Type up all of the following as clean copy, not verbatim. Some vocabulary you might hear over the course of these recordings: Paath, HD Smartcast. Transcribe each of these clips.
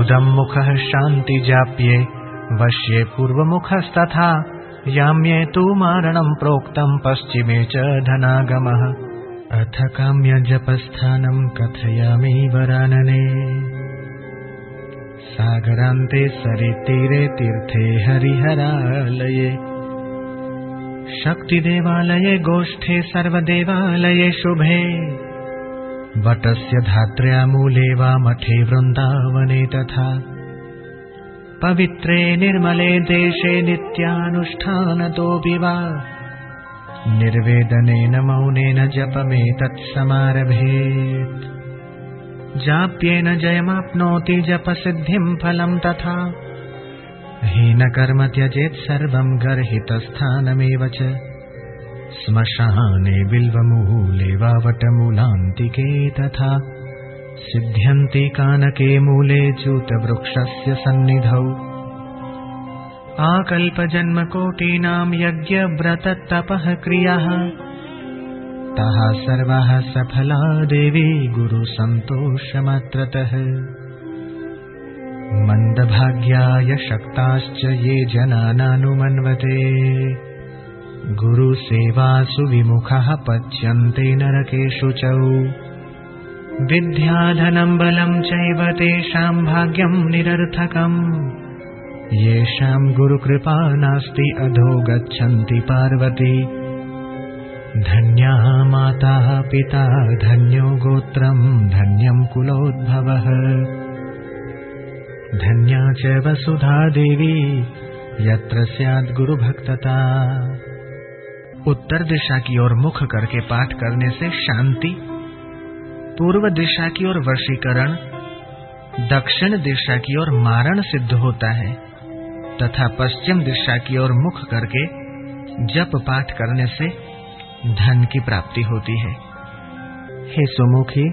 उदम्मुखः शांति जाप्ये वश्ये पूर्वमुखस्तथा याम्ये तु मारणं प्रोक्तं पश्चिमे च धनागमः अथ काम्य जपस्थानं कथयामि वरानने सागरान्ते सरितीरे तीर्थे हरिहरालये शक्तिदेवालये गोष्ठे सर्वदेवालये शुभे वटस्य धात्र्या मूले वा मठे वृन्दावने तथा पवित्रे निर्मले देशे नित्यानुष्ठानतोऽपि वा निर्वेदनेन मौनेन जपमेतत् समारभेत् जाप्येन जयमाप्नोति जपसिद्धिं फलं तथा हीनकर्म त्यजेत् सर्वं गर्हितस्थानमेव च स्मशाने बिल्वमूले वावटमूलान्तिके तथा सिद्ध्यन्ति कानके मूले जूतवृक्षस्य सन्निधौ आकल्पजन्मकोटीनां यज्ञव्रततपः क्रियाः ताः सर्वाः सफला देवी गुरुसन्तोषमात्रतः मन्दभाग्याय शक्ताश्च ये जनानानुमन्वते गुरुसेवासु विमुखः पच्यन्ते नरकेषु च विद्याधनं बलं चैव तेषां भाग्यं निरर्थकम् येषां गुरुकृपा नास्ति अधो गच्छन्ति पार्वती धन्या माता पिता धन्यो गोत्रं धन्यं कुलोद्भवः धन्या च वसुधा देवी यत्र स्यात् गुरुभक्तता। उत्तर दिशा की ओर मुख करके पाठ करने से शांति, पूर्व दिशा की ओर वशीकरण, दक्षिण दिशा की ओर मारण सिद्ध होता है तथा पश्चिम दिशा की ओर मुख करके जप पाठ करने से धन की प्राप्ति होती है। हे सुमुखी,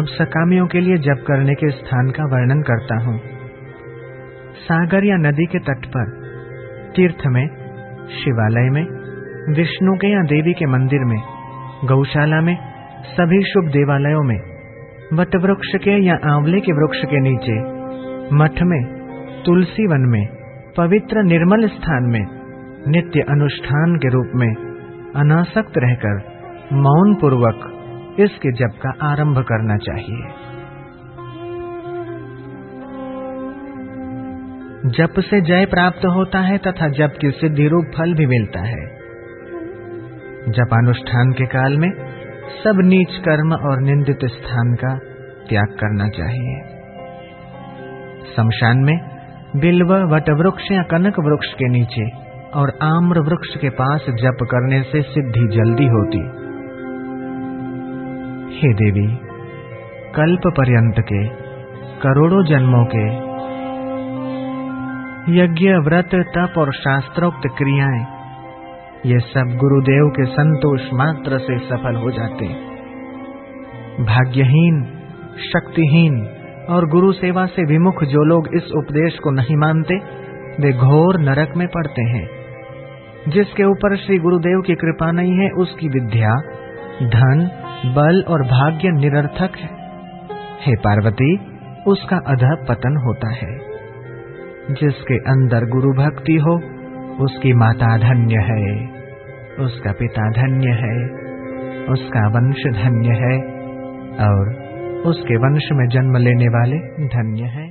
अब सकामियों के लिए जप करने के स्थान का वर्णन करता हूँ। सागर या नदी के तट पर, तीर्थ में, शिवालय में, विष्णु के या देवी के मंदिर में, गौशाला में, सभी शुभ देवालयों में, वटवृक्ष के या आंवले के वृक्ष के नीचे, मठ में, तुलसी वन में, पवित्र निर्मल स्थान में, नित्य अनुष्ठान के रूप में अनासक्त रहकर मौन पूर्वक इसके जप का आरंभ करना चाहिए। जप से जय प्राप्त होता है तथा जप की सिद्धि रूप फल भी मिलता है। जपानुष्ठान के काल में सब नीच कर्म और निंदित स्थान का त्याग करना चाहिए। शमशान में बिल्व, वटवृक्ष या कनक वृक्ष के नीचे और आम्र वृक्ष के पास जप करने से सिद्धि जल्दी होती। हे देवी, कल्प पर्यंत के करोड़ों जन्मों के यज्ञ, व्रत, तप और शास्त्रोक्त क्रियाएं ये सब गुरुदेव के संतोष मात्र से सफल हो जाते। भाग्यहीन, शक्तिहीन और गुरु सेवा से विमुख जो लोग इस उपदेश को नहीं मानते वे घोर नरक में पड़ते हैं। जिसके ऊपर श्री गुरुदेव की कृपा नहीं है उसकी विद्या, धन, बल और भाग्य निरर्थक है। हे पार्वती, उसका अधः पतन होता है। जिसके अंदर गुरु भक्ति हो उसकी माता धन्य है, उसका पिता धन्य है, उसका वंश धन्य है और उसके वंश में जन्म लेने वाले धन्य हैं।